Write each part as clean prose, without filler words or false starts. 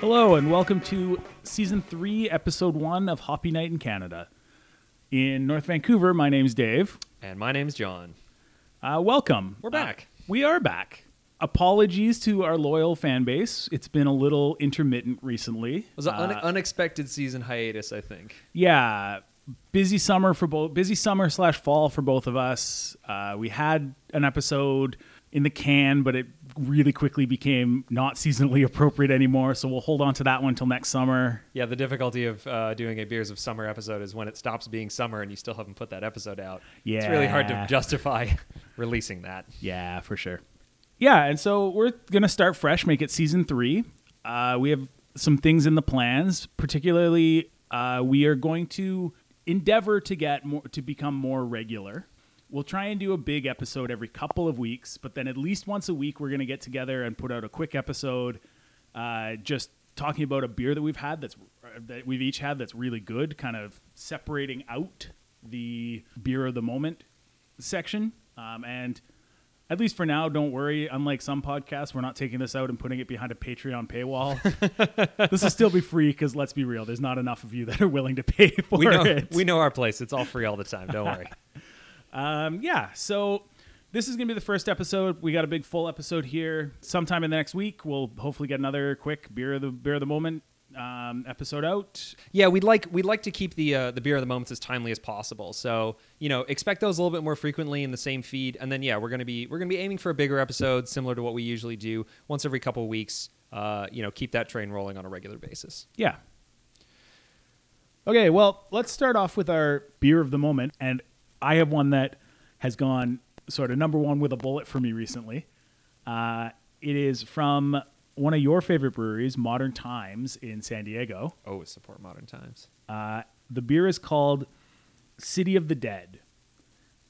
Hello and welcome to Season 3, Episode 1 of Hoppy Night in Canada. In North Vancouver, my name's Dave. And my name's John. Welcome. We're back. We are back. Apologies to our loyal fan base. It's been a little intermittent recently. It was an unexpected season hiatus, I think. Yeah. Busy summer/fall for both of us. We had an episode in the can, but it really quickly became not seasonally appropriate anymore, so we'll hold on to that one till next summer. Yeah, the difficulty of doing a Beers of Summer episode is when it stops being summer and you still haven't put that episode out. Yeah, it's really hard to justify releasing that. Yeah, for sure. Yeah, and so we're gonna start fresh, make it Season 3. We have some things in the plans. Particularly, we are going to endeavor to get more, to become more regular. We'll try and do a big episode every couple of weeks, but then at least once a week, we're going to get together and put out a quick episode just talking about a beer that we've had that we've each had that's really good, kind of separating out the beer of the moment section. And at least for now, don't worry. Unlike some podcasts, we're not taking this out and putting it behind a Patreon paywall. This will still be free because, let's be real, there's not enough of you that are willing to pay for it. We know our place. It's all free all the time. Don't worry. Yeah, so this is going to be the first episode. We got a big full episode here. Sometime in the next week, we'll hopefully get another quick beer of the moment episode out. Yeah, we'd like to keep the beer of the moments as timely as possible. So, you know, expect those a little bit more frequently in the same feed. And then, yeah, we're going to be aiming for a bigger episode similar to what we usually do once every couple of weeks. You know, keep that train rolling on a regular basis. Yeah. Okay, well, let's start off with our beer of the moment, and I have one that has gone sort of number one with a bullet for me recently. It is from one of your favorite breweries, Modern Times in San Diego. Always support Modern Times. The beer is called City of the Dead.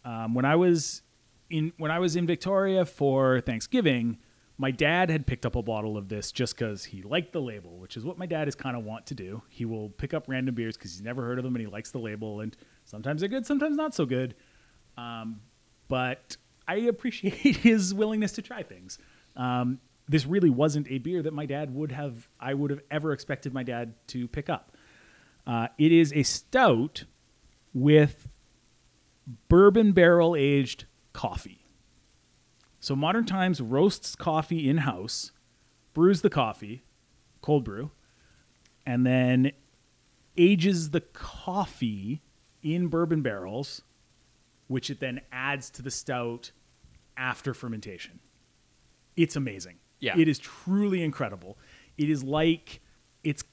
When I was in Victoria for Thanksgiving, my dad had picked up a bottle of this just because he liked the label, which is what my dad is kind of wont to do. He will pick up random beers because he's never heard of them and he likes the label, and sometimes they're good, sometimes not so good. But I appreciate his willingness to try things. This really wasn't a beer that I would have ever expected my dad to pick up. It is a stout with bourbon barrel aged coffee. So Modern Times roasts coffee in-house, brews the coffee, cold brew, and then ages the coffee in bourbon barrels, which it then adds to the stout after fermentation. It's amazing. Yeah. It is truly incredible. It's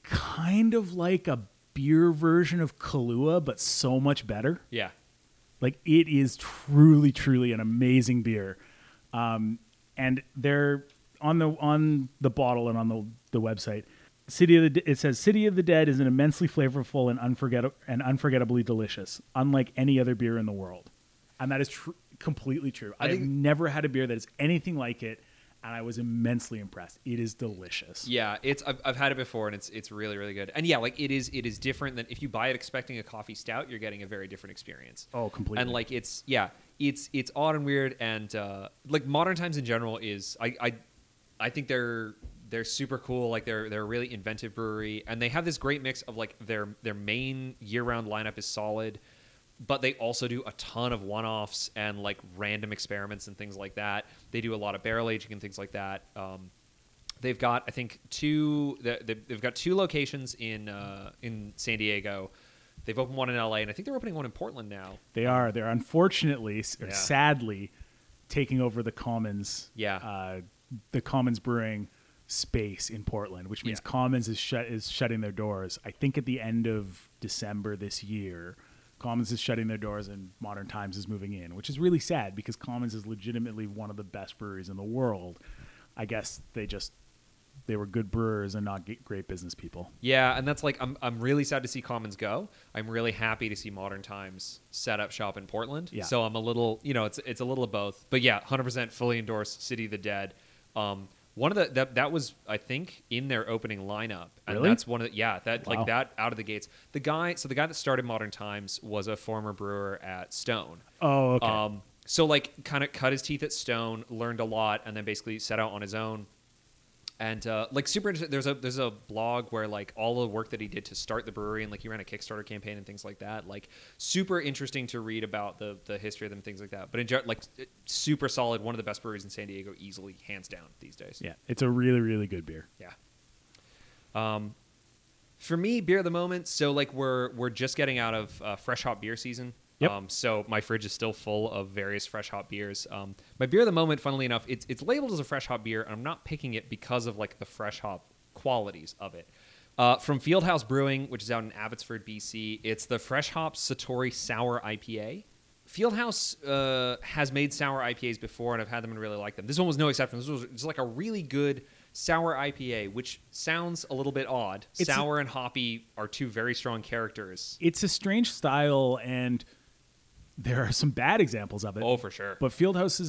kind of like a beer version of Kahlua, but so much better. Yeah. Like, it is truly, truly an amazing beer. And they're on the bottle and on the website. It says City of the Dead is an immensely flavorful and unforgettably delicious, unlike any other beer in the world. And that is completely true. I've never had a beer that is anything like it, and I was immensely impressed. It is delicious. Yeah, I've had it before, and it's really, really good. And yeah, like, it is different than if you buy it expecting a coffee stout, you're getting a very different experience. Oh, completely. And like, it's odd and weird, and like, Modern Times in general is I think they're super cool. Like, they're a really inventive brewery, and they have this great mix of like their main year-round lineup is solid, but they also do a ton of one-offs and like random experiments and things like that. They do a lot of barrel aging and things like that. They've got, I think, two locations in San Diego. They've opened one in LA, and I think they're opening one in Portland now. They are. They're unfortunately, or sadly, taking over the Commons. Yeah. The Commons brewing space in Portland, which means Commons is shutting their doors. I think at the end of December this year, Commons is shutting their doors, and Modern Times is moving in, which is really sad because Commons is legitimately one of the best breweries in the world. I guess they were good brewers and not great business people. Yeah, and that's like, I'm really sad to see Commons go. I'm really happy to see Modern Times set up shop in Portland. Yeah. So I'm a little, you know, it's a little of both. But yeah, 100% fully endorse City of the Dead. One of the that was, I think, in their opening lineup, and really? That's one of the, wow. Like that out of the gates. The guy that started Modern Times was a former brewer at Stone. Oh, okay. So like kind of cut his teeth at Stone, learned a lot, and then basically set out on his own. And like super interesting. There's a blog where like all the work that he did to start the brewery, and like he ran a Kickstarter campaign and things like that. Like super interesting to read about the history of them, things like that. But in general, like super solid. One of the best breweries in San Diego, easily, hands down these days. Yeah, it's a really, really good beer. Yeah. For me, beer of the moment. So like we're just getting out of fresh hop beer season. Yep. So my fridge is still full of various fresh hop beers. My beer of the moment, funnily enough, it's labeled as a fresh hop beer, and I'm not picking it because of like the fresh hop qualities of it. From Fieldhouse Brewing, which is out in Abbotsford, BC, it's the Fresh Hop Satori Sour IPA. Fieldhouse has made sour IPAs before, and I've had them and really liked them. This one was no exception. This was just like a really good sour IPA, which sounds a little bit odd. Sour and hoppy are two very strong characters. It's a strange style, and there are some bad examples of it. Oh, for sure. But Fieldhouse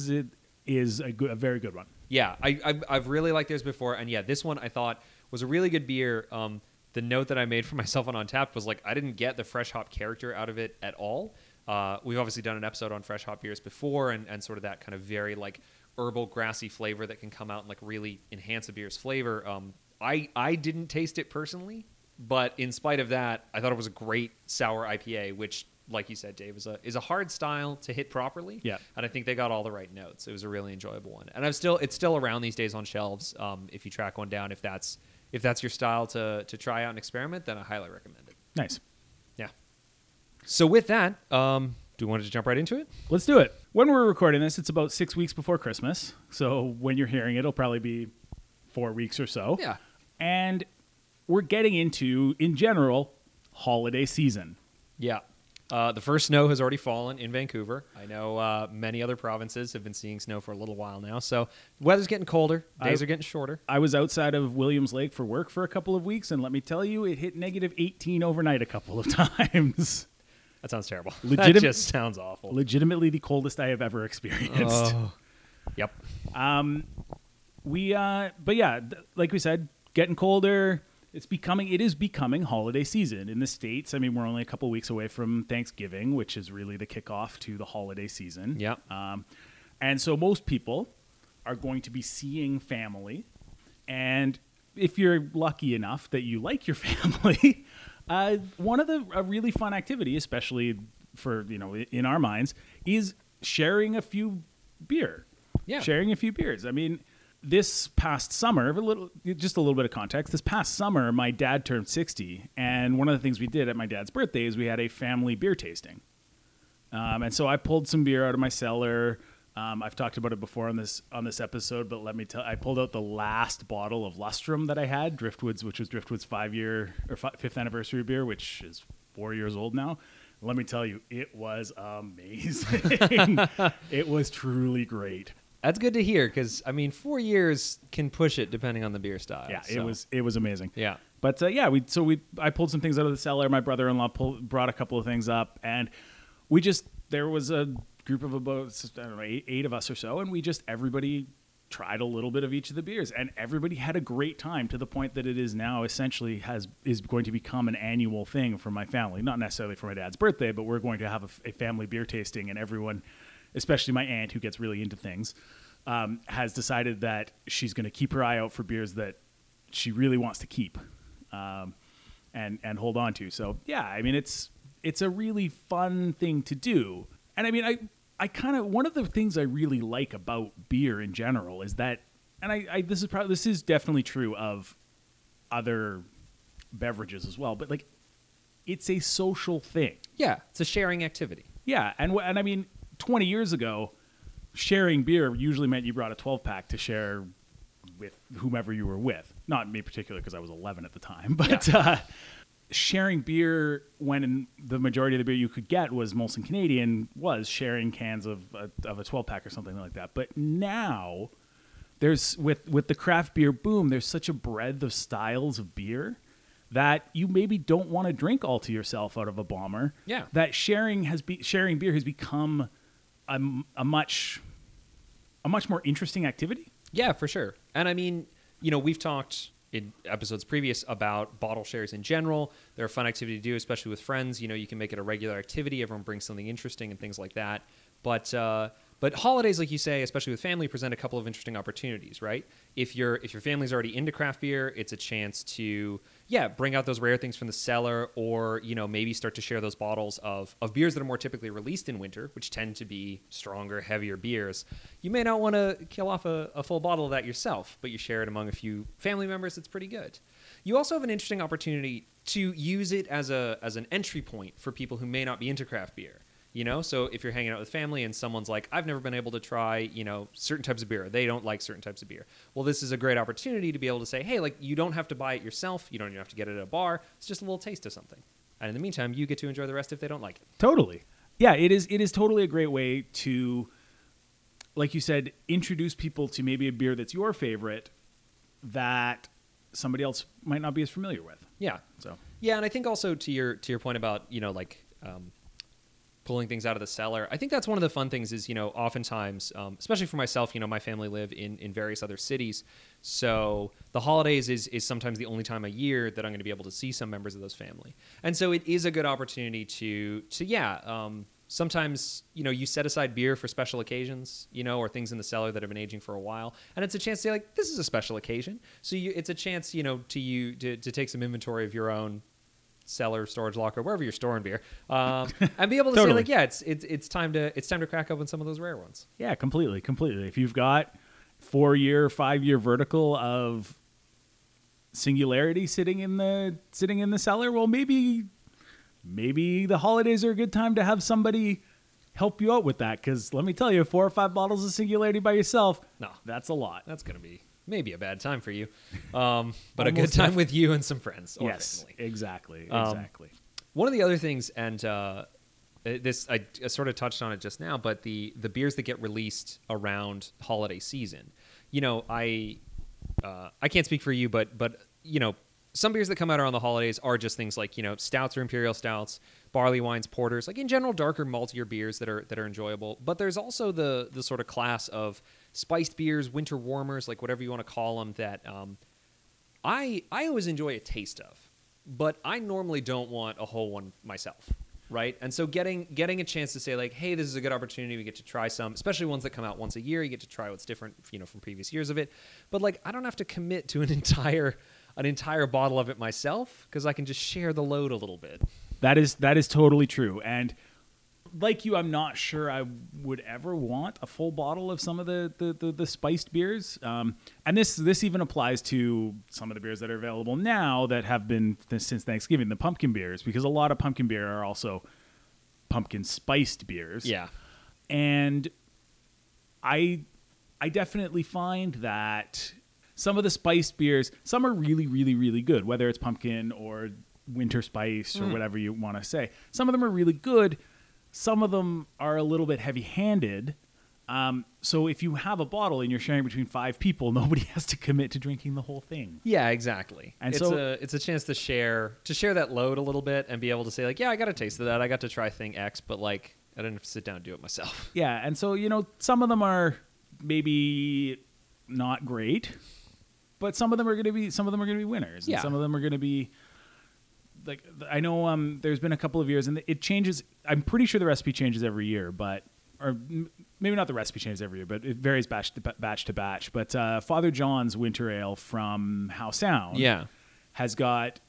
is a very good one. Yeah, I've really liked theirs before. And yeah, this one I thought was a really good beer. The note that I made for myself on Untapped was like, I didn't get the fresh hop character out of it at all. We've obviously done an episode on fresh hop beers before and sort of that kind of very like herbal grassy flavor that can come out and like really enhance a beer's flavor. I didn't taste it personally, but in spite of that, I thought it was a great sour IPA, which, like you said, Dave, is a hard style to hit properly. Yeah. And I think they got all the right notes. It was a really enjoyable one. And it's still around these days on shelves. If you track one down, if that's your style to try out and experiment, then I highly recommend it. Nice. Yeah. So with that, do we want to jump right into it? Let's do it. When we're recording this, it's about 6 weeks before Christmas. So when you're hearing it, it'll probably be 4 weeks or so. Yeah. And we're getting into, in general, holiday season. Yeah. The first snow has already fallen in Vancouver. I know many other provinces have been seeing snow for a little while now. So weather's getting colder. Days are getting shorter. I was outside of Williams Lake for work for a couple of weeks, and let me tell you, it hit negative 18 overnight a couple of times. That sounds terrible. That just sounds awful. Legitimately the coldest I have ever experienced. Yep. But yeah, like we said, getting colder. It is becoming holiday season in the States. I mean, we're only a couple of weeks away from Thanksgiving, which is really the kickoff to the holiday season. Yeah. And so most people are going to be seeing family. And if you're lucky enough that you like your family, a really fun activity, especially for, in our minds, is sharing a few beer. Yeah. Sharing a few beers. I mean, this past summer, just a little bit of context, this past summer, my dad turned 60, and one of the things we did at my dad's birthday is we had a family beer tasting. And so I pulled some beer out of my cellar. I've talked about it before on this episode, but let me tell you, I pulled out the last bottle of Lustrum that I had, Driftwood's 5th anniversary beer, which is 4 years old now. Let me tell you, it was amazing. It was truly great. That's good to hear, because, 4 years can push it depending on the beer style. Yeah, so. It was amazing. Yeah. But, I pulled some things out of the cellar. My brother-in-law brought a couple of things up, and there was a group of about, eight of us or so, and everybody tried a little bit of each of the beers, and everybody had a great time, to the point that it is now essentially is going to become an annual thing for my family. Not necessarily for my dad's birthday, but we're going to have a family beer tasting, and everyone, especially my aunt, who gets really into things, has decided that she's going to keep her eye out for beers that she really wants to keep and hold on to. So, yeah, it's a really fun thing to do. And one of the things I really like about beer in general is that, and this is definitely true of other beverages as well, but like, it's a social thing. Yeah, it's a sharing activity. Yeah, and 20 years ago, sharing beer usually meant you brought a 12-pack to share with whomever you were with. Not me particularly, because I was 11 at the time. But yeah. Sharing beer, when the majority of the beer you could get was Molson Canadian, was sharing cans of a 12-pack or something like that. But now, there's with the craft beer boom, there's such a breadth of styles of beer that you maybe don't want to drink all to yourself out of a bomber. Yeah. That sharing beer has become a much more interesting activity. Yeah, for sure. And I mean, you know, we've talked in episodes previous about bottle shares in general. They're a fun activity to do, especially with friends. You know, you can make it a regular activity. Everyone brings something interesting and things like that. But holidays, like you say, especially with family, present a couple of interesting opportunities, right? If your family's already into craft beer, it's a chance to, yeah, bring out those rare things from the cellar, or, you know, maybe start to share those bottles of beers that are more typically released in winter, which tend to be stronger, heavier beers. You may not want to kill off a full bottle of that yourself, but you share it among a few family members. It's pretty good. You also have an interesting opportunity to use it as an entry point for people who may not be into craft beer. You know, so if you're hanging out with family and someone's like, I've never been able to try, you know, certain types of beer. They don't like certain types of beer. Well, this is a great opportunity to be able to say, hey, like, you don't have to buy it yourself. You don't even have to get it at a bar. It's just a little taste of something. And in the meantime, you get to enjoy the rest if they don't like it. Totally. Yeah, it is totally a great way to, like you said, introduce people to maybe a beer that's your favorite that somebody else might not be as familiar with. Yeah. So. Yeah, and I think also to your point about, you know, like... pulling things out of the cellar. I think that's one of the fun things is, you know, oftentimes, especially for myself, you know, my family live in various other cities. So the holidays is sometimes the only time a year that I'm going to be able to see some members of those family. And so it is a good opportunity to sometimes, you know, you set aside beer for special occasions, you know, or things in the cellar that have been aging for a while. And it's a chance to say, like, this is a special occasion. So it's a chance, you know, to take some inventory of your own cellar, storage locker, wherever you're storing beer, and be able to totally. Say like, yeah, it's time to crack open some of those rare ones. Yeah, completely. If you've got 4-year, 5-year vertical of Singularity sitting in the cellar, well, maybe the holidays are a good time to have somebody help you out with that. Because let me tell you, 4 or 5 bottles of Singularity by yourself, no, that's a lot. That's gonna be. Maybe a bad time for you, but a good time with you and some friends or family. Yes, exactly. One of the other things, and this I sort of touched on it just now, but the beers that get released around holiday season. You know, I can't speak for you, but you know, some beers that come out around the holidays are just things like, you know, stouts or imperial stouts, barley wines, porters, like in general darker, maltier beers that are enjoyable. But there's also the sort of class of spiced beers, winter warmers, like whatever you want to call them, that I always enjoy a taste of, but I normally don't want a whole one myself, right? And so getting a chance to say like, hey, this is a good opportunity, we get to try some, especially ones that come out once a year, you get to try what's different, you know, from previous years of it. But like, I don't have to commit to an entire bottle of it myself, because I can just share the load a little bit. That is totally true. And like you, I'm not sure I would ever want a full bottle of some of the spiced beers. And this even applies to some of the beers that are available now that have been since Thanksgiving, the pumpkin beers, because a lot of pumpkin beer are also pumpkin spiced beers. Yeah. And I definitely find that some of the spiced beers, some are really, really, really good, whether it's pumpkin or winter spice or whatever you want to say. Some of them are really good. Some of them are a little bit heavy-handed. So if you have a bottle and you're sharing between 5 people, nobody has to commit to drinking the whole thing. Yeah, exactly. And it's a chance to share that load a little bit and be able to say like, yeah, I got a taste of that. I got to try thing X, but like, I didn't have to sit down and do it myself. Yeah. And so, you know, some of them are maybe not great, but some of them are going to be winners. Yeah. And some of them are going to be, like, I know there's been a couple of years, and it changes. I'm pretty sure the recipe changes every year, but it varies batch to batch. But Father John's Winter Ale from Howe Sound has got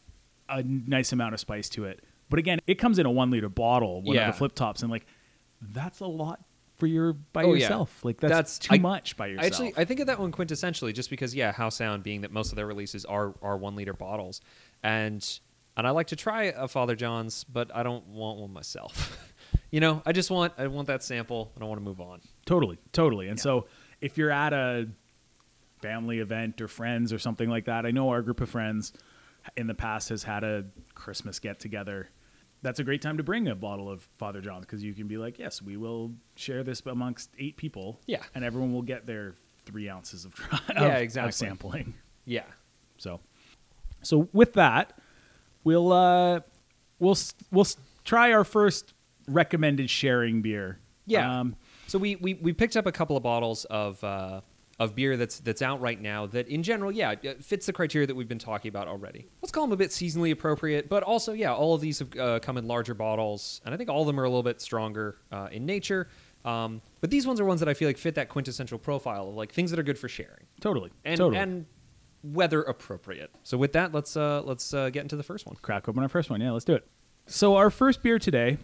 a nice amount of spice to it. But again, it comes in a 1-liter bottle, one of the flip tops, and like, that's a lot by yourself. Yeah. Like that's too much by yourself. Actually, I think of that one quintessentially, just because Howe Sound being that most of their releases are 1-liter bottles, And I like to try a Father John's, but I don't want one myself. You know, I want that sample, and I want to move on. Totally. And so if you're at a family event or friends or something like that, I know our group of friends in the past has had a Christmas get-together. That's a great time to bring a bottle of Father John's, because you can be like, yes, we will share this amongst 8 people, and everyone will get their 3 ounces of sampling. Yeah. So with that... We'll try our first recommended sharing beer. Yeah. So we picked up a couple of bottles of of beer that's out right now that, in general, yeah, fits the criteria that we've been talking about already. Let's call them a bit seasonally appropriate, but also, yeah, all of these have come in larger bottles, and I think all of them are a little bit stronger in nature. But these ones are ones that I feel like fit that quintessential profile of like things that are good for sharing. Totally. And weather appropriate. So with that, let's get into the first one. Crack open our first one. Yeah, let's do it. So our first beer today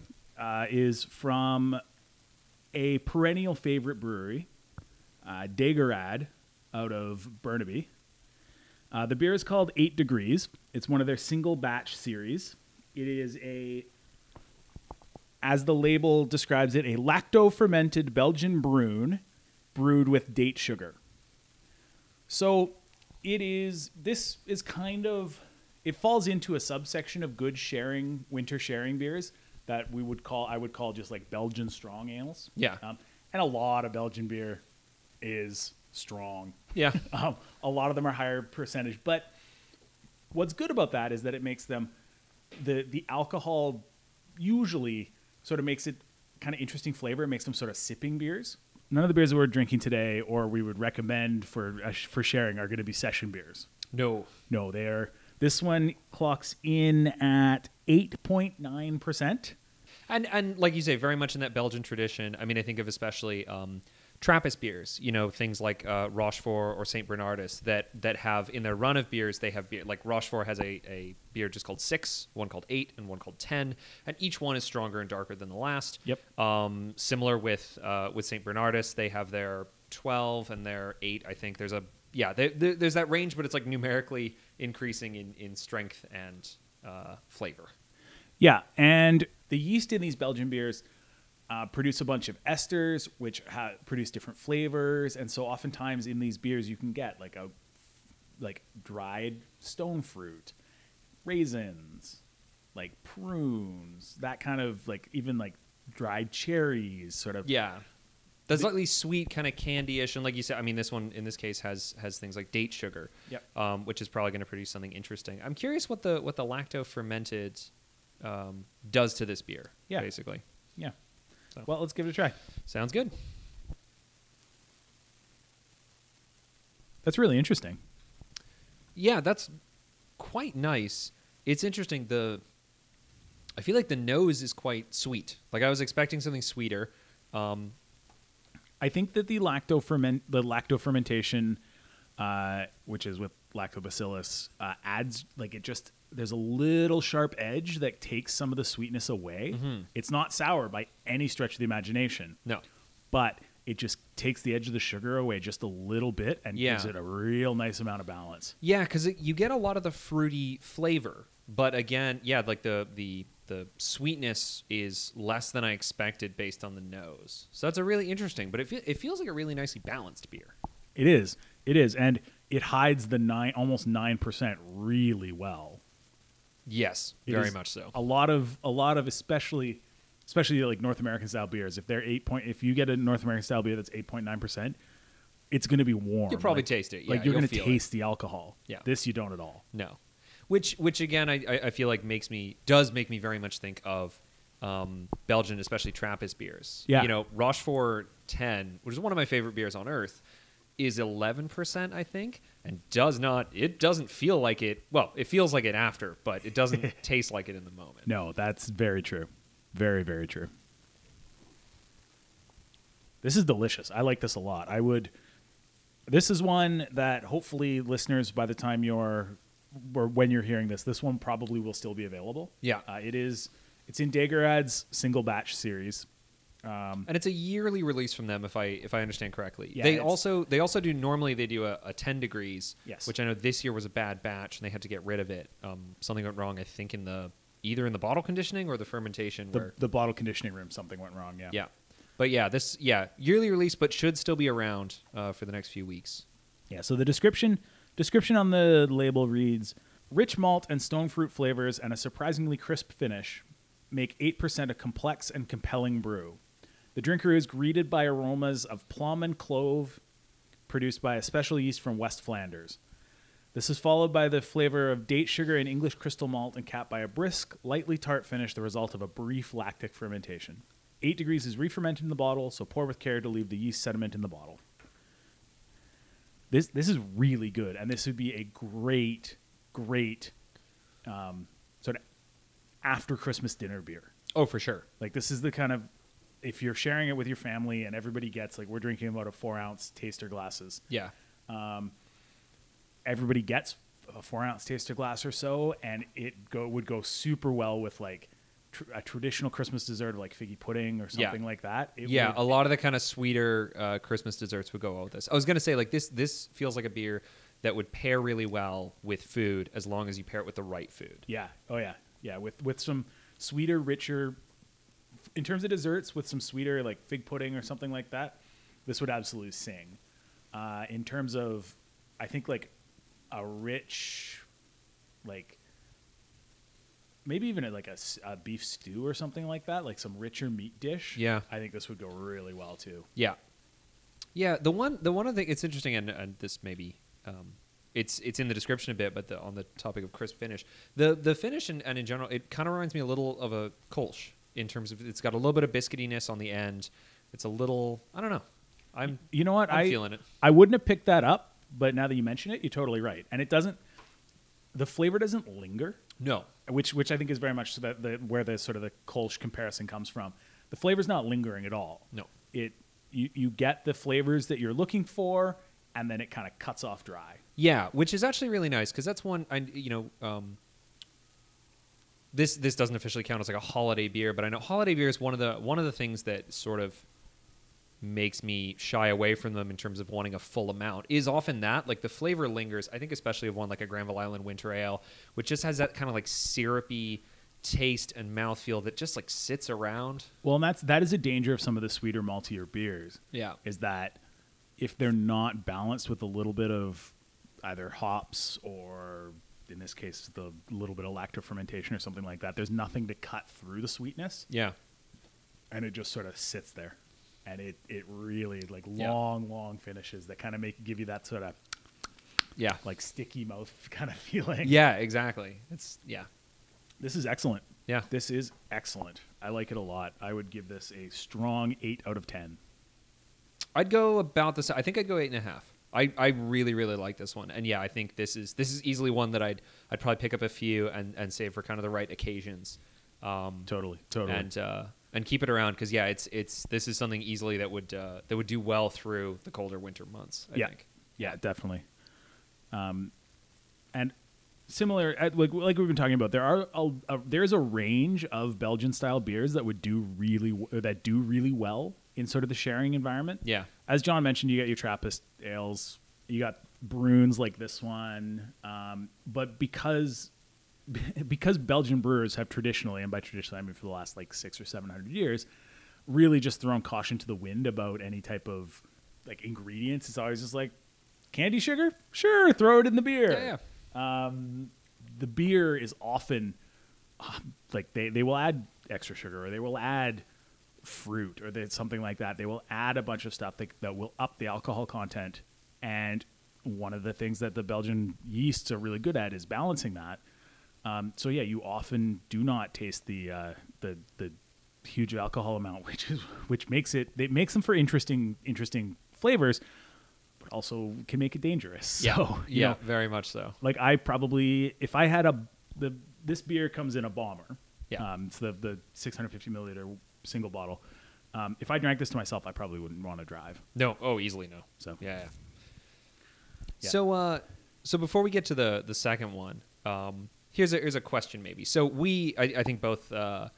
is from a perennial favorite brewery, Dageraad, out of Burnaby. The beer is called 8 Degrees. It's one of their single batch series. It is a, as the label describes it, a lacto-fermented Belgian brune brewed with date sugar. So this is kind of, it falls into a subsection of good sharing, winter sharing beers that I would call just like Belgian strong ales. Yeah. And a lot of Belgian beer is strong. Yeah. A lot of them are higher percentage, but what's good about that is that it makes them, the alcohol usually sort of makes it kind of interesting flavor. It makes them sort of sipping beers. None of the beers that we're drinking today or we would recommend for sharing are going to be session beers. No, they are. This one clocks in at 8.9%. And like you say, very much in that Belgian tradition. I mean, I think of especially Trappist beers, you know, things like Rochefort or Saint Bernardus that have in their run of beers, they have beer, like Rochefort has a beer just called 6, one called 8, and one called 10, and each one is stronger and darker than the last. Yep. Similar with Saint Bernardus, they have their 12 and their 8. I think there's that range, but it's like numerically increasing in strength and flavor. Yeah, and the yeast in these Belgian beers produce a bunch of esters, which produce different flavors, and so oftentimes in these beers you can get like dried stone fruit, raisins, like prunes, that kind of like even like dried cherries, sort of. Yeah. That's slightly sweet, kind of candy-ish, and like you said, I mean, this one in this case has things like date sugar, yep. Which is probably going to produce something interesting. I'm curious what the lacto-fermented does to this beer, yeah. Basically. Yeah. So. Well, let's give it a try. Sounds good. That's really interesting. Yeah, that's quite nice. It's interesting. I feel like the nose is quite sweet. Like I was expecting something sweeter. I think that the lacto-fermentation, which is with lactobacillus, adds, like, it just, there's a little sharp edge that takes some of the sweetness away. Mm-hmm. It's not sour by any stretch of the imagination. No. But it just takes the edge of the sugar away just a little bit and gives it a real nice amount of balance. Yeah, because you get a lot of the fruity flavor. But again, yeah, like the sweetness is less than I expected based on the nose. So that's a really interesting, but it feels like a really nicely balanced beer. It is. And it hides the almost 9% really well. Yes, very much so. A lot of especially like North American style beers, if they're if you get a North American style beer that's 8.9%, it's going to be warm. You'll probably taste it. Yeah, like you're going to taste the alcohol. Yeah. This you don't at all. No. Which again, I feel like does make me very much think of Belgian, especially Trappist beers. Yeah. You know, Rochefort 10, which is one of my favorite beers on earth, is 11%, I think, and doesn't feel like it. Well, it feels like it after, but it doesn't taste like it in the moment. No, that's very true. Very, very true. This is delicious. I like this a lot. This is one that hopefully listeners, by the time when you're hearing this one probably will still be available. Yeah. It's in Dageraad's single batch series. And it's a yearly release from them, if I understand correctly. Yeah, they also do, normally they do a 10 degrees, yes. Which I know this year was a bad batch and they had to get rid of it. Something went wrong, I think, either in the bottle conditioning or the fermentation. The bottle conditioning room, something went wrong. Yeah. Yeah. But yeah, this yearly release, but should still be around for the next few weeks. Yeah. So the description on the label reads, rich malt and stone fruit flavors and a surprisingly crisp finish make 8% a complex and compelling brew. The drinker is greeted by aromas of plum and clove produced by a special yeast from West Flanders. This is followed by the flavor of date sugar and English crystal malt and capped by a brisk, lightly tart finish, the result of a brief lactic fermentation. 8 Degrees is re-fermented in the bottle, so pour with care to leave the yeast sediment in the bottle. This is really good, and this would be a great sort of after Christmas dinner beer. Oh, for sure. Like, this is the kind of, if you're sharing it with your family and everybody gets, like, we're drinking about a 4-ounce taster glasses. Yeah. Everybody gets a 4-ounce taster glass or so, and it would go super well with, like, a traditional Christmas dessert, like figgy pudding or something like that. A lot of the kind of sweeter Christmas desserts would go well with this. I was going to say, like, this feels like a beer that would pair really well with food, as long as you pair it with the right food. Yeah. Oh, yeah. Yeah, with some sweeter, richer... In terms of desserts, with some sweeter, like, fig pudding or something like that, this would absolutely sing. In terms of, I think, like, a rich, like... Maybe even like a beef stew or something like that, like some richer meat dish. Yeah, I think this would go really well too. Yeah. The one other thing, it's interesting, and this maybe it's in the description a bit, but on the topic of crisp finish, the finish and in general, it kind of reminds me a little of a Kolsch in terms of it's got a little bit of biscuitiness on the end. It's a little, I don't know. I'm feeling it. I wouldn't have picked that up, but now that you mention it, you're totally right, and it doesn't. The flavor doesn't linger. No. Which I think is very much where the sort of the Kolsch comparison comes from. The flavor's not lingering at all. No. You get the flavors that you're looking for, and then it kind of cuts off dry. Yeah, which is actually really nice, because that's one, this doesn't officially count as like a holiday beer, but I know holiday beer is one of the things that sort of makes me shy away from them in terms of wanting a full amount is often that like the flavor lingers. I think especially of one like a Granville Island Winter Ale, which just has that kind of like syrupy taste and mouthfeel that just like sits around. Well, and that is a danger of some of the sweeter maltier beers. Yeah. Is that if they're not balanced with a little bit of either hops or in this case, the little bit of lacto fermentation or something like that, there's nothing to cut through the sweetness. Yeah. And it just sort of sits there. And it really like long finishes that kind of give you that sort of like sticky mouth kind of feeling. Yeah, exactly. This is excellent. Yeah, this is excellent. I like it a lot. I would give this a strong 8 out of 10. I'd go about this. I think I'd go 8.5. I really really like this one, and yeah, I think this is easily one that I'd probably pick up a few and save for kind of the right occasions. Totally. And keep it around because this is something easily that would do well through the colder winter months. I think. Yeah, definitely. And similar, like we've been talking about, there is a range of Belgian style beers that would do really well in sort of the sharing environment. Yeah, as John mentioned, you got your Trappist ales, you got Bruins like this one, but because Belgian brewers have traditionally, and by traditionally I mean for the last like 600 or 700 years, really just thrown caution to the wind about any type of like ingredients. It's always just like candy sugar, sure, throw it in the beer. Yeah. The beer is often like they will add extra sugar, or they will add fruit, or something like that. They will add a bunch of stuff that will up the alcohol content. And one of the things that the Belgian yeasts are really good at is balancing that. So yeah, you often do not taste the huge alcohol amount, which makes it makes them for interesting flavors, but also can make it dangerous. Yeah, so, you know, very much so. Like I probably, if I had this beer comes in a bomber, it's the 650 milliliter single bottle. If I drank this to myself, I probably wouldn't want to drive. No, easily no. So yeah. So before we get to the second one, Here's a question maybe. So I think both are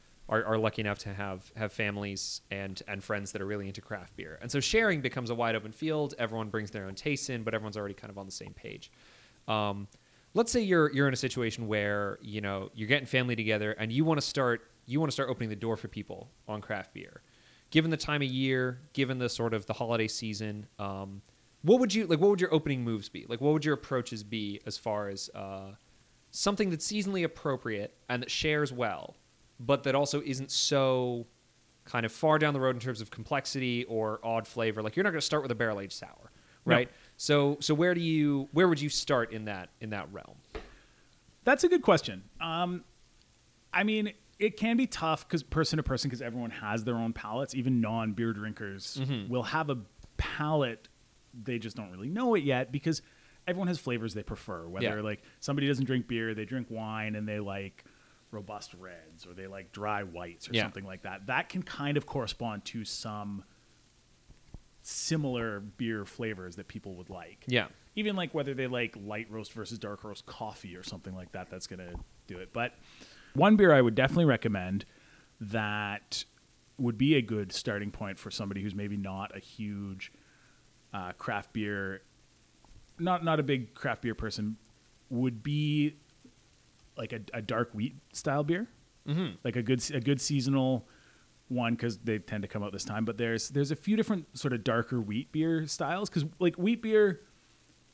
lucky enough to have families and friends that are really into craft beer. And so sharing becomes a wide open field. Everyone brings their own tastes in, but everyone's already kind of on the same page. Let's say you're in a situation where, you know, you're getting family together and you want to start opening the door for people on craft beer. Given the time of year, given the sort of the holiday season, what would your opening moves be? Like what would your approaches be as far as something that's seasonally appropriate and that shares well, but that also isn't so kind of far down the road in terms of complexity or odd flavor? Like you're not going to start with a barrel aged sour, right? No. So where would you start in that realm? That's a good question. I mean, it can be tough because person to person, because everyone has their own palates. Even non beer drinkers will have a palate they just don't really know it yet because everyone has flavors they prefer. Whether like somebody doesn't drink beer, they drink wine and they like robust reds or they like dry whites or something like that. That can kind of correspond to some similar beer flavors that people would like. Yeah. Even like whether they like light roast versus dark roast coffee or something like that, that's going to do it. But one beer I would definitely recommend that would be a good starting point for somebody who's maybe not a huge craft beer, not a big craft beer person, would be like a dark wheat style beer, like a good seasonal one because they tend to come out this time. But there's a few different sort of darker wheat beer styles because like wheat beer,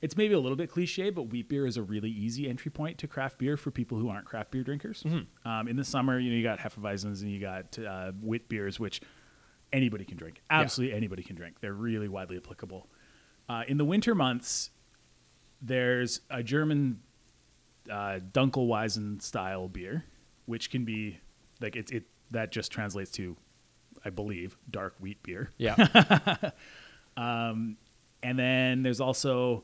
it's maybe a little bit cliche, but wheat beer is a really easy entry point to craft beer for people who aren't craft beer drinkers. In the summer, you got Hefeweizens and you got wheat beers, which anybody can drink. Absolutely anybody can drink. They're really widely applicable. In the winter months, there's a German Dunkelweizen style beer, which can be like it that just translates to, I believe, dark wheat beer. Yeah. And then there's also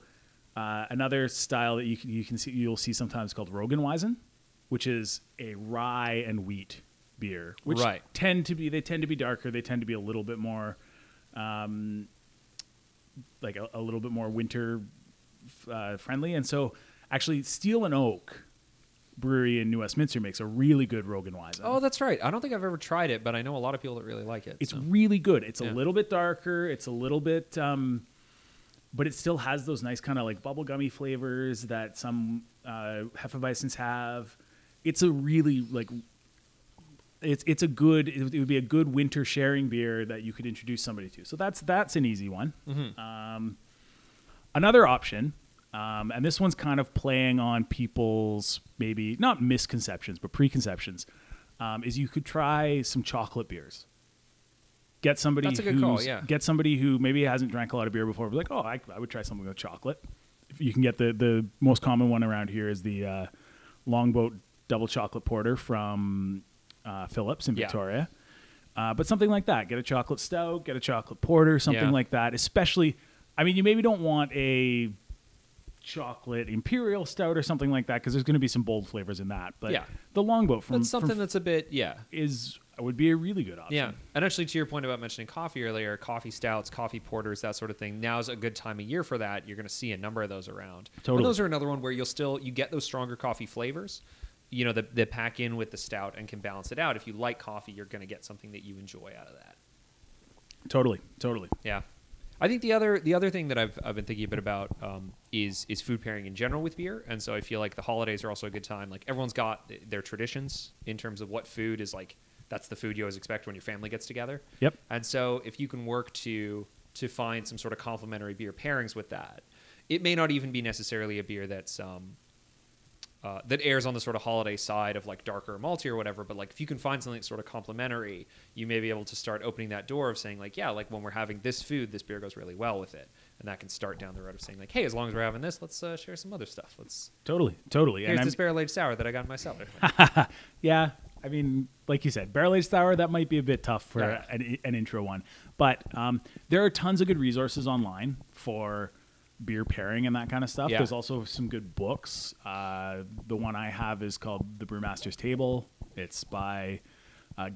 another style that you'll see sometimes called Roggenweizen, which is a rye and wheat beer, which tend to be darker. They tend to be a little bit more like a little bit more winter friendly. And so actually Steel and Oak Brewery in New Westminster makes a really good Roggenweizen. Oh, that's right. I don't think I've ever tried it, but I know a lot of people that really like it. It's really good. It's a little bit darker. It's a little bit... but it still has those nice kind of like bubblegummy flavors that some Hefeweizens have. It's a really like it's a good, it would be a good winter sharing beer that you could introduce somebody to. So that's an easy one. Another option, and this one's kind of playing on people's maybe not misconceptions but preconceptions, is you could try some chocolate beers. Get somebody get somebody who maybe hasn't drank a lot of beer before. Be like, oh, I would try something with chocolate. If you can get the most common one around here is the Longboat Double Chocolate Porter from Phillips in Victoria. But something like that. Get a chocolate stout, get a chocolate porter, something like that. Especially, I mean, you maybe don't want a chocolate imperial stout or something like that because there's going to be some bold flavors in that. But the Longboat would be a really good option. Yeah. And actually, to your point about mentioning coffee earlier, coffee stouts, coffee porters, that sort of thing, now's a good time of year for that. You're going to see a number of those around. Totally. And those are another one where you get those stronger coffee flavors, you know, that pack in with the stout and can balance it out. If you like coffee, you're going to get something that you enjoy out of that. Totally. Yeah. I think the other thing that I've been thinking a bit about is food pairing in general with beer, and so I feel like the holidays are also a good time. Like everyone's got their traditions in terms of what food is like. That's the food you always expect when your family gets together. Yep. And so if you can work to find some sort of complementary beer pairings with that, it may not even be necessarily a beer that's that airs on the sort of holiday side of like darker or malty or whatever. But like if you can find something that's sort of complementary, you may be able to start opening that door of saying like, yeah, like when we're having this food, this beer goes really well with it. And that can start down the road of saying like, hey, as long as we're having this, let's share some other stuff. Let's Totally. Here's this barrel-aged sour that I got myself. Yeah. I mean, like you said, barrel-aged sour, that might be a bit tough for an intro one. But there are tons of good resources online for beer pairing and that kind of stuff. Yeah. There's also some good books. The one I have is called The Brewmaster's Table. It's by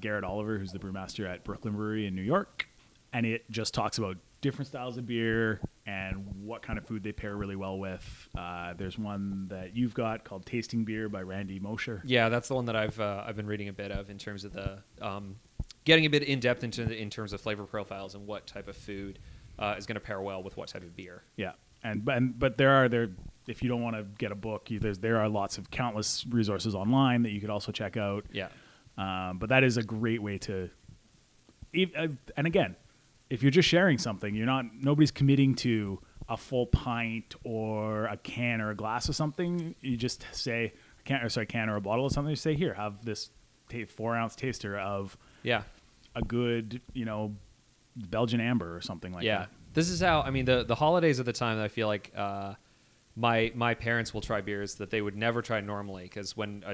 Garrett Oliver, who's the brewmaster at Brooklyn Brewery in New York. And it just talks about different styles of beer and what kind of food they pair really well with. There's one that you've got called Tasting Beer by Randy Mosher. Yeah, that's the one that I've been reading a bit of in terms of the getting a bit in depth in terms of flavor profiles and what type of food is going to pair well with what type of beer. Yeah, but there if you don't want to get a book, there are lots of countless resources online that you could also check out. Yeah, but that is a great way to, and again, if you're just sharing something, nobody's committing to a full pint or a can or a glass of something. You just say a can or a bottle of something. You say, here, have this 4-ounce taster of a good, Belgian amber or something like that. This is how, I mean, the holidays are the time that I feel like my parents will try beers that they would never try normally. Because when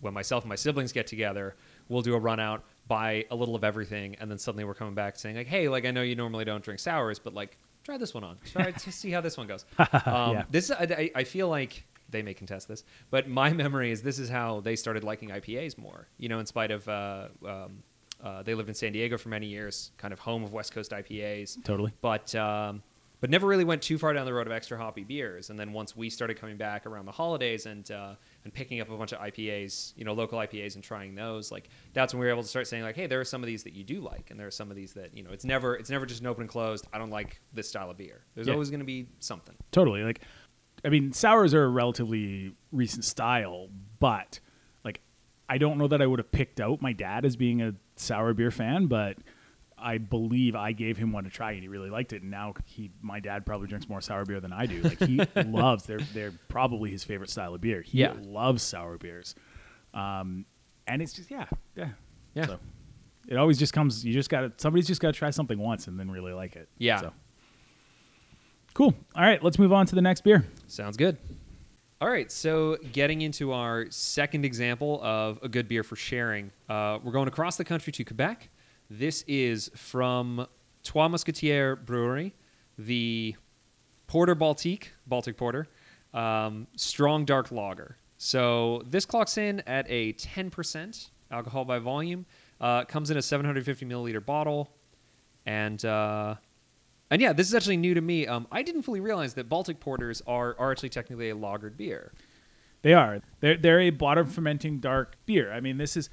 myself and my siblings get together, we'll do a run out, buy a little of everything, and then suddenly we're coming back saying like, hey, like I know you normally don't drink sours, but like try this one on. Try to see how this one goes. This I feel like they may contest this, but my memory is this is how they started liking IPAs more. You know, in spite of they lived in San Diego for many years, kind of home of West Coast IPAs. Totally. But never really went too far down the road of extra hoppy beers. And then once we started coming back around the holidays and picking up a bunch of IPAs, you know, local IPAs and trying those, like that's when we were able to start saying like, hey, there are some of these that you do like, and there are some of these that, you know, it's never just an open and closed. I don't like this style of beer. There's always going to be something. Totally. Like, I mean, sours are a relatively recent style, but like, I don't know that I would have picked out my dad as being a sour beer fan, but I believe I gave him one to try and he really liked it. And now my dad probably drinks more sour beer than I do. Like he loves, they're probably his favorite style of beer. He loves sour beers. And it's just, yeah. So it always just comes, somebody's just got to try something once and then really like it. Yeah. So. Cool. All right, let's move on to the next beer. Sounds good. All right, so getting into our second example of a good beer for sharing, we're going across the country to Quebec. This is from Trois Mousquetaires Brewery, the Porter Baltique, Baltic Porter, strong dark lager. So this clocks in at a 10% alcohol by volume. Comes in a 750 milliliter bottle. And yeah, this is actually new to me. I didn't fully realize that Baltic Porters are actually technically a lagered beer. They are. They're a bottom fermenting dark beer. I mean, this is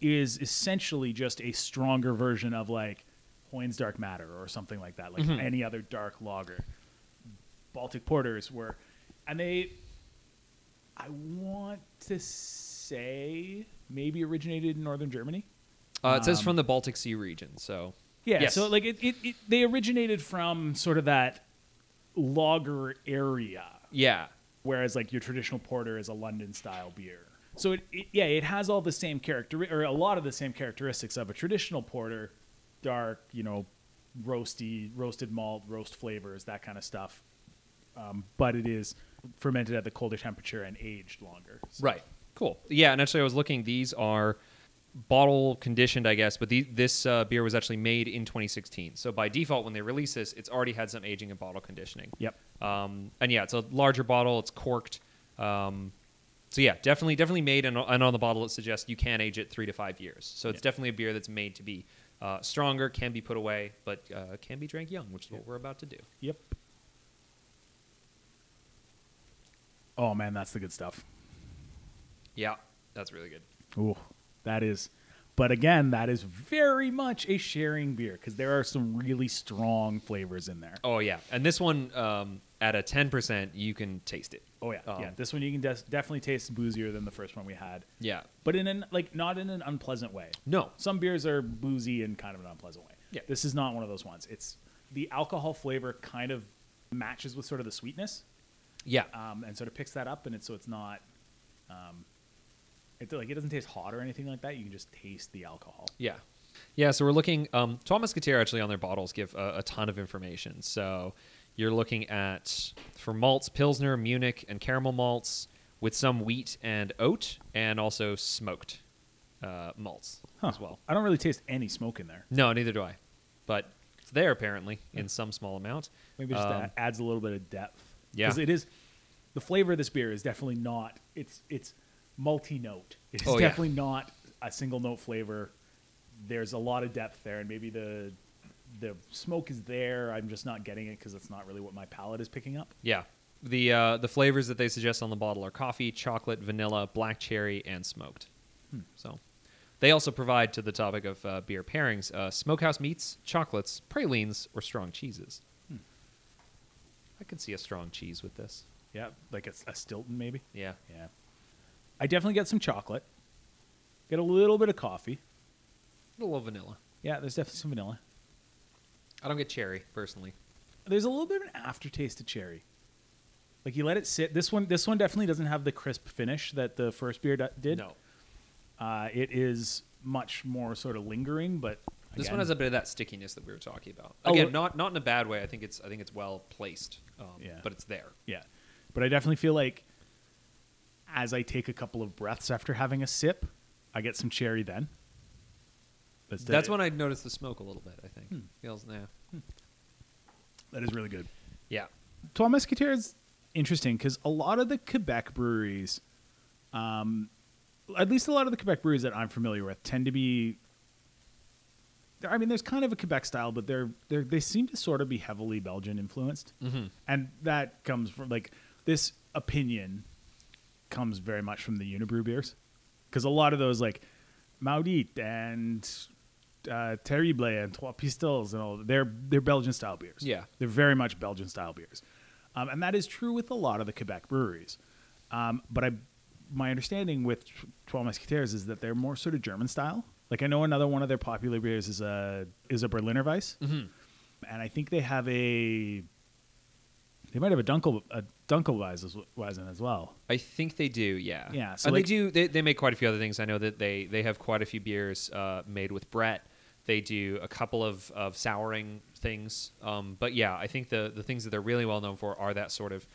essentially just a stronger version of like Hoyne's Dark Matter or something like that, like any other dark lager. Baltic Porters were, and they, I want to say, maybe originated in northern Germany. It says from the Baltic Sea region, so. Yeah, yes. So like they originated from sort of that lager area. Yeah. Whereas like your traditional porter is a London-style beer. So it has all the same a lot of the same characteristics of a traditional porter, dark, you know, roasty, roasted malt, roast flavors, that kind of stuff. But it is fermented at the colder temperature and aged longer. So. Right. Cool. Yeah, and actually I was looking, these are bottle conditioned, I guess, but this beer was actually made in 2016. So by default, when they release this, it's already had some aging and bottle conditioning. Yep. And yeah, it's a larger bottle, it's corked. So yeah, definitely made, and on the bottle it suggests you can age it 3 to 5 years. So it's definitely a beer that's made to be stronger, can be put away, but can be drank young, which is what we're about to do. Yep. Oh man, that's the good stuff. Yeah, that's really good. Ooh, that is. But again, that is very much a sharing beer because there are some really strong flavors in there. Oh yeah, and this one at a 10%, you can taste it. Oh yeah, yeah. This one you can definitely taste boozier than the first one we had. Yeah, but not in an unpleasant way. No, some beers are boozy in kind of an unpleasant way. Yeah, this is not one of those ones. It's the alcohol flavor kind of matches with sort of the sweetness. Yeah, and sort of picks that up, and it's not. It doesn't taste hot or anything like that. You can just taste the alcohol. Yeah. Yeah, so we're looking... Trois Mousquetaires, actually, on their bottles give a ton of information. So you're looking at, for malts, Pilsner, Munich, and caramel malts with some wheat and oat and also smoked malts as well. I don't really taste any smoke in there. No, neither do I. But it's there, apparently, in some small amount. Maybe just that adds a little bit of depth. Yeah. Because it is... The flavor of this beer is definitely not... It's multi-note. It's definitely not a single note flavor. There's a lot of depth there, and maybe the smoke is there. I'm just not getting it because it's not really what my palate is picking up. Yeah. The flavors that they suggest on the bottle are coffee, chocolate, vanilla, black cherry, and smoked. So they also provide, to the topic of beer pairings, smokehouse meats, chocolates, pralines, or strong cheeses. I could see a strong cheese with this. Yeah, like a Stilton maybe? Yeah. Yeah. I definitely get some chocolate, get a little bit of coffee. A little vanilla. Yeah, there's definitely some vanilla. I don't get cherry, personally. There's a little bit of an aftertaste of cherry. Like, you let it sit. This one definitely doesn't have the crisp finish that the first beer did. No. It is much more sort of lingering, but... Again, this one has a bit of that stickiness that we were talking about. Again, not in a bad way. I think it's well placed, but it's there. Yeah. But I definitely feel like, as I take a couple of breaths after having a sip, I get some cherry then. That's when I notice the smoke a little bit, I think. Feels, yeah. That is really good. Yeah. Trois Mousquetaires is interesting because a lot of the Quebec breweries, at least a lot of the Quebec breweries that I'm familiar with, tend to be, I mean, there's kind of a Quebec style, but they seem to sort of be heavily Belgian influenced. Mm-hmm. And that comes from, like, this opinion comes very much from the Unibrew beers. Because a lot of those, like, Maudit and Terrible and Trois Pistoles and all, they're Belgian style beers. Yeah. They're very much Belgian style beers. And that is true with a lot of the Quebec breweries. But my understanding with Trois Mousquetaires is that they're more sort of German style. Like, I know another one of their popular beers is a Berliner Weiss. Mm-hmm. And I think they have they might have a Dunkelweizen as well. I think they do, yeah. Yeah. So they do. They make quite a few other things. I know that they have quite a few beers made with Brett. They do a couple of souring things. But yeah, I think the things that they're really well known for are that sort of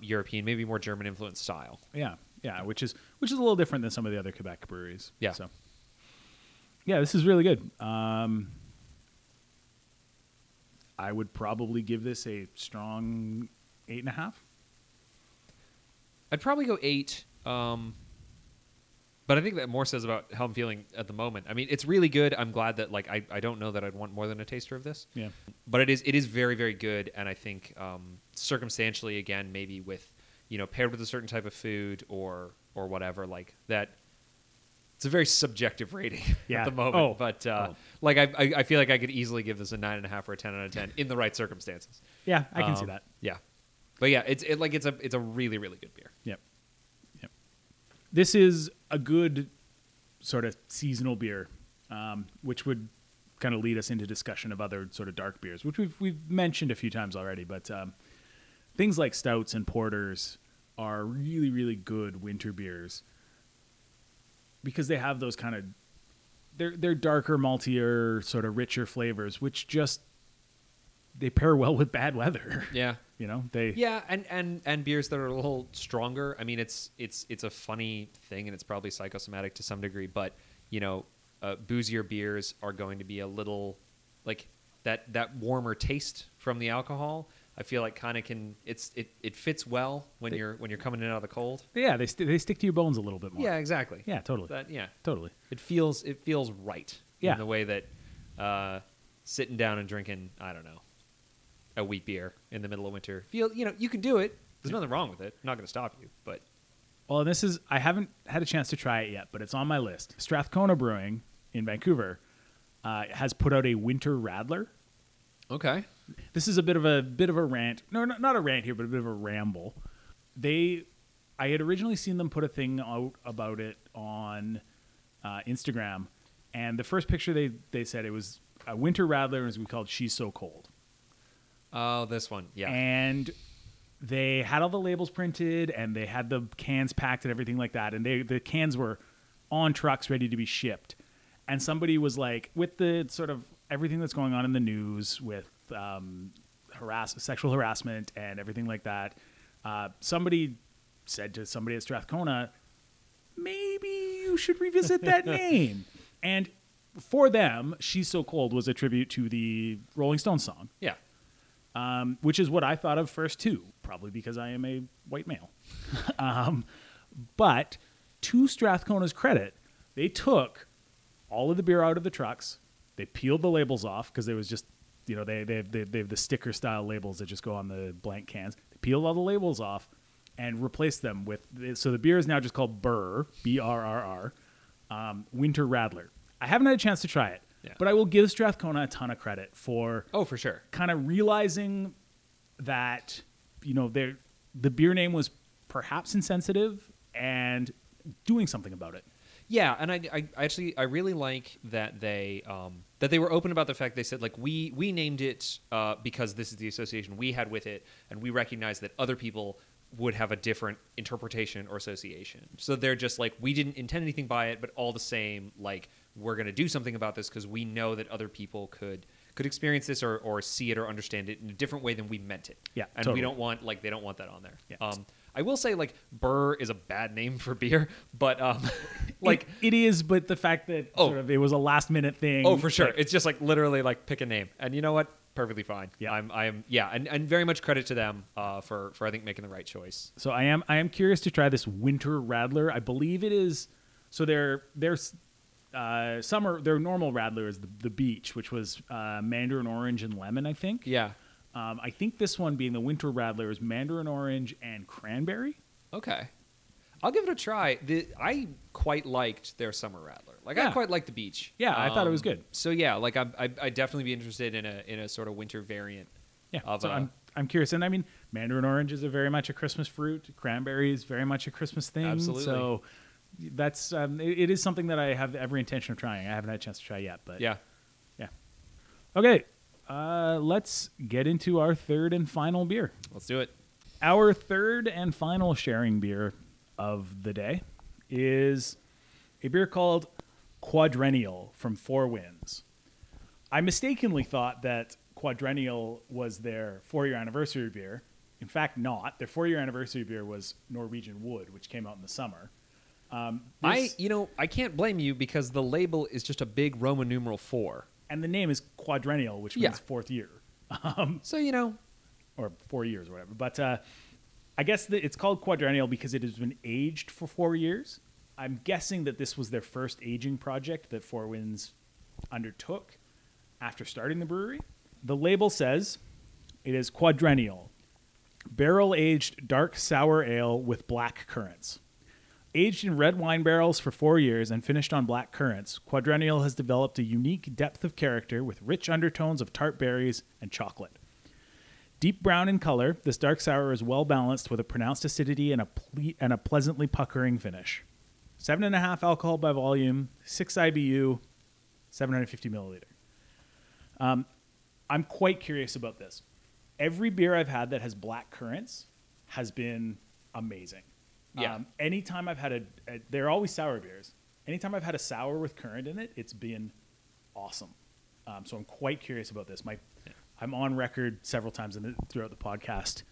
European, maybe more German influenced style. Yeah, yeah, which is a little different than some of the other Quebec breweries. Yeah. So. Yeah, this is really good. I would probably give this a strong 8.5. I'd probably go 8. But I think that more says about how I'm feeling at the moment. I mean, it's really good. I'm glad that, like, I don't know that I'd want more than a taster of this. Yeah. But it is very, very good. And I think circumstantially, again, maybe with, you know, paired with a certain type of food or whatever, like that. It's a very subjective rating at the moment, Like I feel like I could easily give this a 9.5 or a 10 out of 10 in the right circumstances. Yeah, I can see that. Yeah, but yeah, it's a really, really good beer. Yep. This is a good sort of seasonal beer, which would kind of lead us into discussion of other sort of dark beers, which we've mentioned a few times already. But things like stouts and porters are really, really good winter beers. Because they have those kind of, they're darker, maltier, sort of richer flavors, which just, they pair well with bad weather. Yeah. You know, and beers that are a little stronger. I mean, it's a funny thing, and it's probably psychosomatic to some degree, but, you know, boozier beers are going to be a little, like, that warmer taste from the alcohol. I feel like kind of it fits well when you're coming in out of the cold. Yeah, they stick to your bones a little bit more. Yeah, exactly. Yeah, totally. But, yeah, totally. It feels right. Yeah. In the way that sitting down and drinking, I don't know, a wheat beer in the middle of winter. You can do it. There's nothing wrong with it. I'm not going to stop you, but. Well, I haven't had a chance to try it yet, but it's on my list. Strathcona Brewing in Vancouver has put out a winter Rattler. Okay. This is a bit of a rant. No, not a rant here, but a bit of a ramble. I had originally seen them put a thing out about it on Instagram, and the first picture they said it was a winter Rattler, and it was called She's So Cold. Oh, this one, yeah. And they had all the labels printed, and they had the cans packed and everything like that, and the cans were on trucks ready to be shipped. And somebody was like, with the sort of everything that's going on in the news with sexual harassment and everything like that, somebody said to somebody at Strathcona, maybe you should revisit that name. And for them, She's So Cold was a tribute to the Rolling Stones song. Yeah. Which is what I thought of first, too, probably because I am a white male. But to Strathcona's credit, they took all of the beer out of the trucks. They peeled the labels off because there was just, you know, they have the sticker style labels that just go on the blank cans. They peeled all the labels off and replaced them with. So the beer is now just called Burr, BRRR, Winter Rattler. I haven't had a chance to try it, but I will give Strathcona a ton of credit for. Oh, for sure. Kind of realizing that, you know, the beer name was perhaps insensitive and doing something about it. Yeah, and I really like that they were open about the fact. They said, like, we named it because this is the association we had with it, and we recognize that other people would have a different interpretation or association. So they're just like, we didn't intend anything by it, but all the same, like, we're going to do something about this because we know that other people could experience this or see it or understand it in a different way than we meant it. Yeah, and totally. We don't want, like, they don't want that on there. Yeah. I will say, like, Burr is a bad name for beer, but like it is. But the fact that sort of it was a last minute thing. Oh, for sure. Like, it's just like literally like pick a name, and you know what? perfectly fine. Yeah, and very much credit to them for I think making the right choice. So I am curious to try this winter Rattler. I believe it is. So their summer, their normal Rattler is the Beach, which was mandarin orange and lemon, I think. Yeah. I think this one being the winter Rattler is mandarin orange and cranberry. Okay. I'll give it a try. I quite liked their summer Rattler. I quite liked the Beach. Yeah, I thought it was good. So yeah, I'd definitely be interested in a sort of winter variant. Yeah. I'm curious, and I mean, mandarin orange is very much a Christmas fruit. Cranberry is very much a Christmas thing. Absolutely. So that's it is something that I have every intention of trying. I haven't had a chance to try yet, but yeah. Okay, let's get into our third and final beer. Let's do it. Our third and final sharing beer of the day is a beer called Quadrennial from Four Winds. I mistakenly thought that Quadrennial was their 4-year anniversary beer. In fact, not. Their 4-year anniversary beer was Norwegian Wood, which came out in the summer. I can't blame you because the label is just a big Roman numeral 4. And the name is Quadrennial, which means 4th year. Or 4 years or whatever. But, I guess it's called Quadrennial because it has been aged for 4 years. I'm guessing that this was their first aging project that Four Winds undertook after starting the brewery. The label says it is Quadrennial, barrel-aged dark sour ale with black currants. Aged in red wine barrels for 4 years and finished on black currants, Quadrennial has developed a unique depth of character with rich undertones of tart berries and chocolate. Deep brown in color, this dark sour is well balanced with a pronounced acidity and a pleasantly puckering finish. 7.5 alcohol by volume, 6 IBU, 750 milliliter. I'm quite curious about this. Every beer I've had that has black currants has been amazing. Yeah. Anytime I've had they're always sour beers. Anytime I've had a sour with currant in it, it's been awesome. So I'm quite curious about this. I'm on record several times throughout the podcast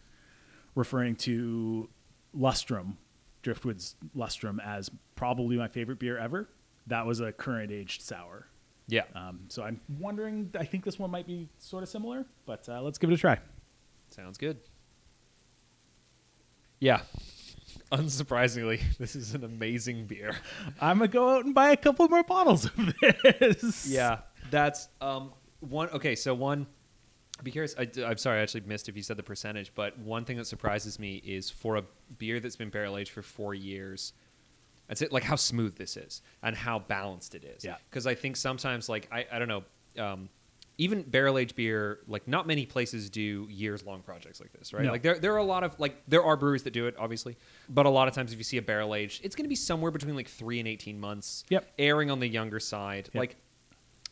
referring to Lustrum, Driftwood's Lustrum, as probably my favorite beer ever. That was a currant-aged sour. Yeah. So I'm wondering, I think this one might be sort of similar, but let's give it a try. Sounds good. Yeah. Unsurprisingly, this is an amazing beer. I'm going to go out and buy a couple more bottles of this. Yeah. That's one. Okay, so one... I'd be curious. I'm sorry, I actually missed if you said the percentage, but one thing that surprises me is for a beer that's been barrel aged for 4 years, that's it, like how smooth this is and how balanced it is. Yeah. Because I think sometimes, I don't know, even barrel aged beer, not many places do years long projects like this, right? No. There are a lot of, there are breweries that do it, obviously, but a lot of times if you see a barrel aged, it's going to be somewhere between 3 and 18 months, erring on the younger side. Yep.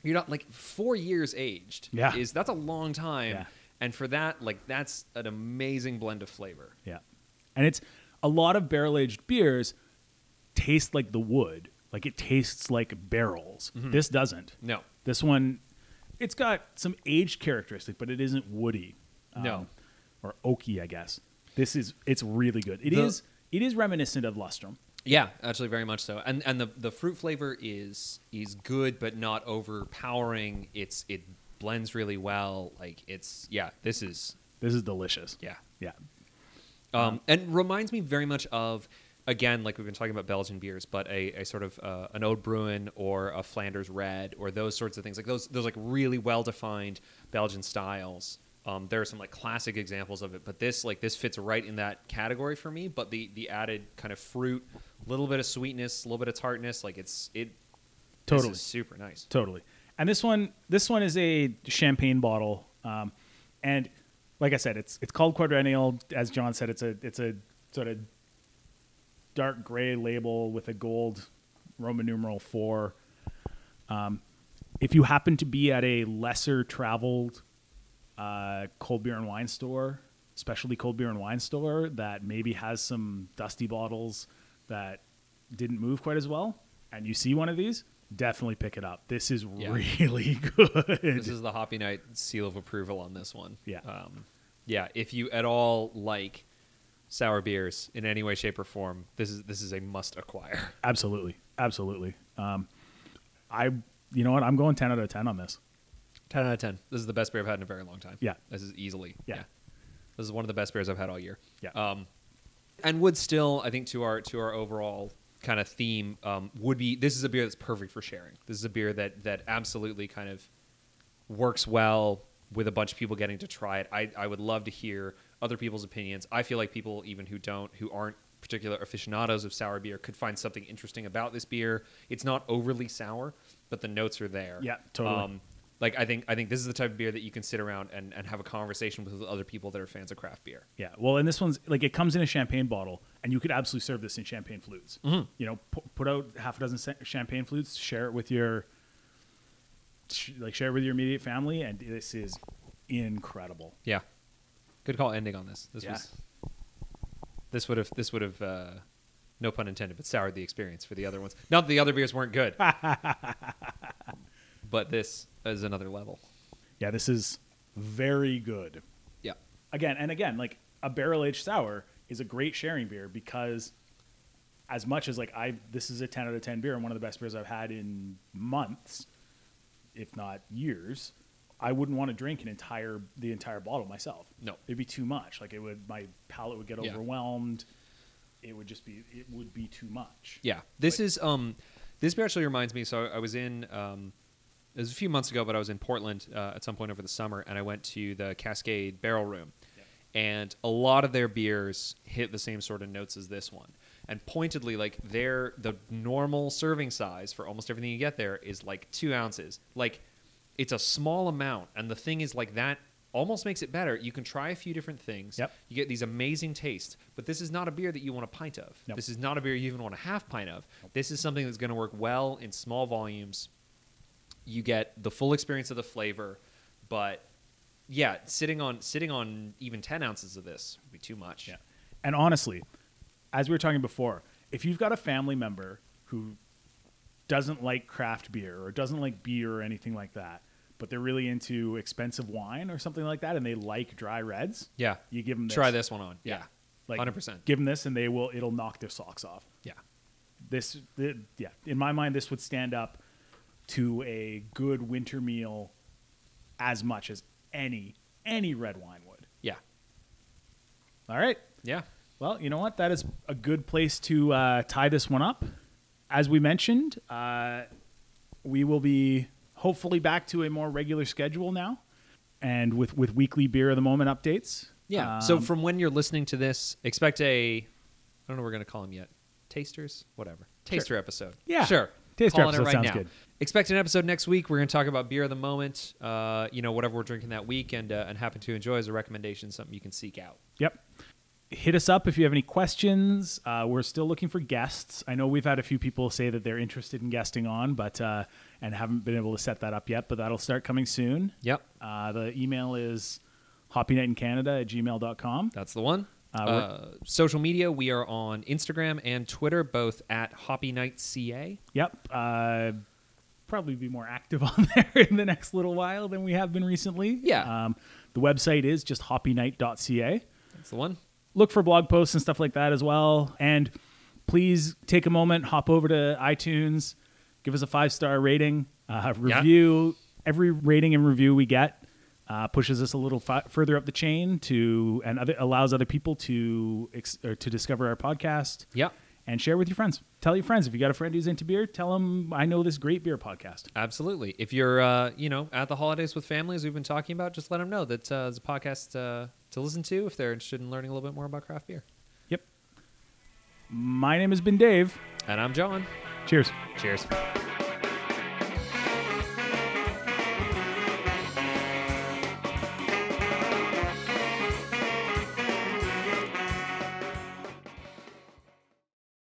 You're not 4 years aged. Yeah. That's a long time. Yeah. And for that, that's an amazing blend of flavor. Yeah. And it's a lot of barrel aged beers taste like the wood. It tastes like barrels. Mm-hmm. This doesn't. No. This one, it's got some aged characteristic, but it isn't woody. No. Or oaky, I guess. It's really good. It is reminiscent of Lustrum. Yeah, actually very much so. And the fruit flavor is good but not overpowering. It blends really well. This is delicious. Yeah. Yeah. And reminds me very much of, again, we've been talking about Belgian beers, but a sort of an Ode Bruin or a Flanders Red or those sorts of things. Those really well-defined Belgian styles. There are some classic examples of it, but this fits right in that category for me. But the added kind of fruit, little bit of sweetness, a little bit of tartness, totally this is super nice. Totally. And this one is a champagne bottle, and like I said, it's called Quadrennial. As John said, it's a sort of dark gray label with a gold Roman numeral 4. If you happen to be at a lesser traveled cold beer and wine store, specialty cold beer and wine store that maybe has some dusty bottles that didn't move quite as well, and you see one of these, definitely pick it up. This is really good. This is the Hoppy Night seal of approval on this one. Yeah. If you at all like sour beers in any way, shape, or form, this is a must acquire. Absolutely. Absolutely. You know what? I'm going 10 out of 10 on this. 10 out of 10. This is the best beer I've had in a very long time. Yeah. This is easily. Yeah. Yeah. This is one of the best beers I've had all year. Yeah. And would still, I think, to our overall kind of theme, would be, this is a beer that's perfect for sharing. This is a beer that absolutely kind of works well with a bunch of people getting to try it. I would love to hear other people's opinions. I feel like people even who aren't particular aficionados of sour beer could find something interesting about this beer. It's not overly sour, but the notes are there. Yeah, totally. Like I think this is the type of beer that you can sit around and have a conversation with other people that are fans of craft beer. Yeah, well, and this one's like, it comes in a champagne bottle, and you could absolutely serve this in champagne flutes. Mm-hmm. You know, put out half a dozen champagne flutes, share it with your immediate family, and this is incredible. Yeah, good call ending on this. This would have. No pun intended, but soured the experience for the other ones. Not that the other beers weren't good. But this is another level. Yeah, this is very good. Yeah. Again, like, a barrel-aged sour is a great sharing beer because as much as, like, this is a 10 out of 10 beer and one of the best beers I've had in months, if not years, I wouldn't want to drink the entire bottle myself. No. It'd be too much. Like, my palate would get overwhelmed. It would just be, it would be too much. Yeah. This beer actually reminds me, so I was in, it was a few months ago, but I was in Portland at some point over the summer, and I went to the Cascade Barrel Room. Yep. And a lot of their beers hit the same sort of notes as this one. And pointedly, like, the normal serving size for almost everything you get there is like 2 ounces. Like, it's a small amount, and the thing is, like, that almost makes it better. You can try a few different things. Yep. You get these amazing tastes, but this is not a beer that you want a pint of. Nope. This is not a beer you even want a half pint of. Nope. This is something that's going to work well in small volumes. You get the full experience of the flavor, but yeah, sitting on even 10 ounces of this would be too much. Yeah. And honestly, as we were talking before, if you've got a family member who doesn't like craft beer or doesn't like beer or anything like that, but they're really into expensive wine or something like that, and they like dry reds. Yeah, you give them this. Try this one on. Yeah, like 100%. Give them this, and it'll knock their socks off. Yeah, in my mind, this would stand up to a good winter meal as much as any red wine would. Yeah. All right. Yeah. Well, you know what? That is a good place to tie this one up. As we mentioned, we will be hopefully back to a more regular schedule now, and with weekly Beer of the Moment updates. Yeah. So from when you're listening to this, expect I don't know what we're going to call them yet. Tasters? Whatever. Taster episode. Yeah. Sure. Taster episode right sounds now. Good. Expect an episode next week. We're going to talk about Beer of the Moment, whatever we're drinking that week and happen to enjoy as a recommendation, something you can seek out. Yep. Hit us up if you have any questions. We're still looking for guests. I know we've had a few people say that they're interested in guesting on, but and haven't been able to set that up yet, but that'll start coming soon. Yep. The email is hoppynightincanada@gmail.com. That's the one. Social media, we are on Instagram and Twitter, both at hoppynightca. Yep. Probably be more active on there in the next little while than we have been recently. Yeah. The website is just hoppynight.ca. That's the one. Look for blog posts and stuff like that as well. And please take a moment, hop over to iTunes, give us a 5-star rating, review. Yeah. Every rating and review we get pushes us a little further up the chain allows other people to discover our podcast. Yeah. And share with your friends. Tell your friends. If you got a friend who's into beer, tell them, I know this great beer podcast. Absolutely. If you're, at the holidays with family, as we've been talking about, just let them know that there's a podcast to listen to if they're interested in learning a little bit more about craft beer. Yep. My name has been Dave. And I'm John. Cheers. Cheers.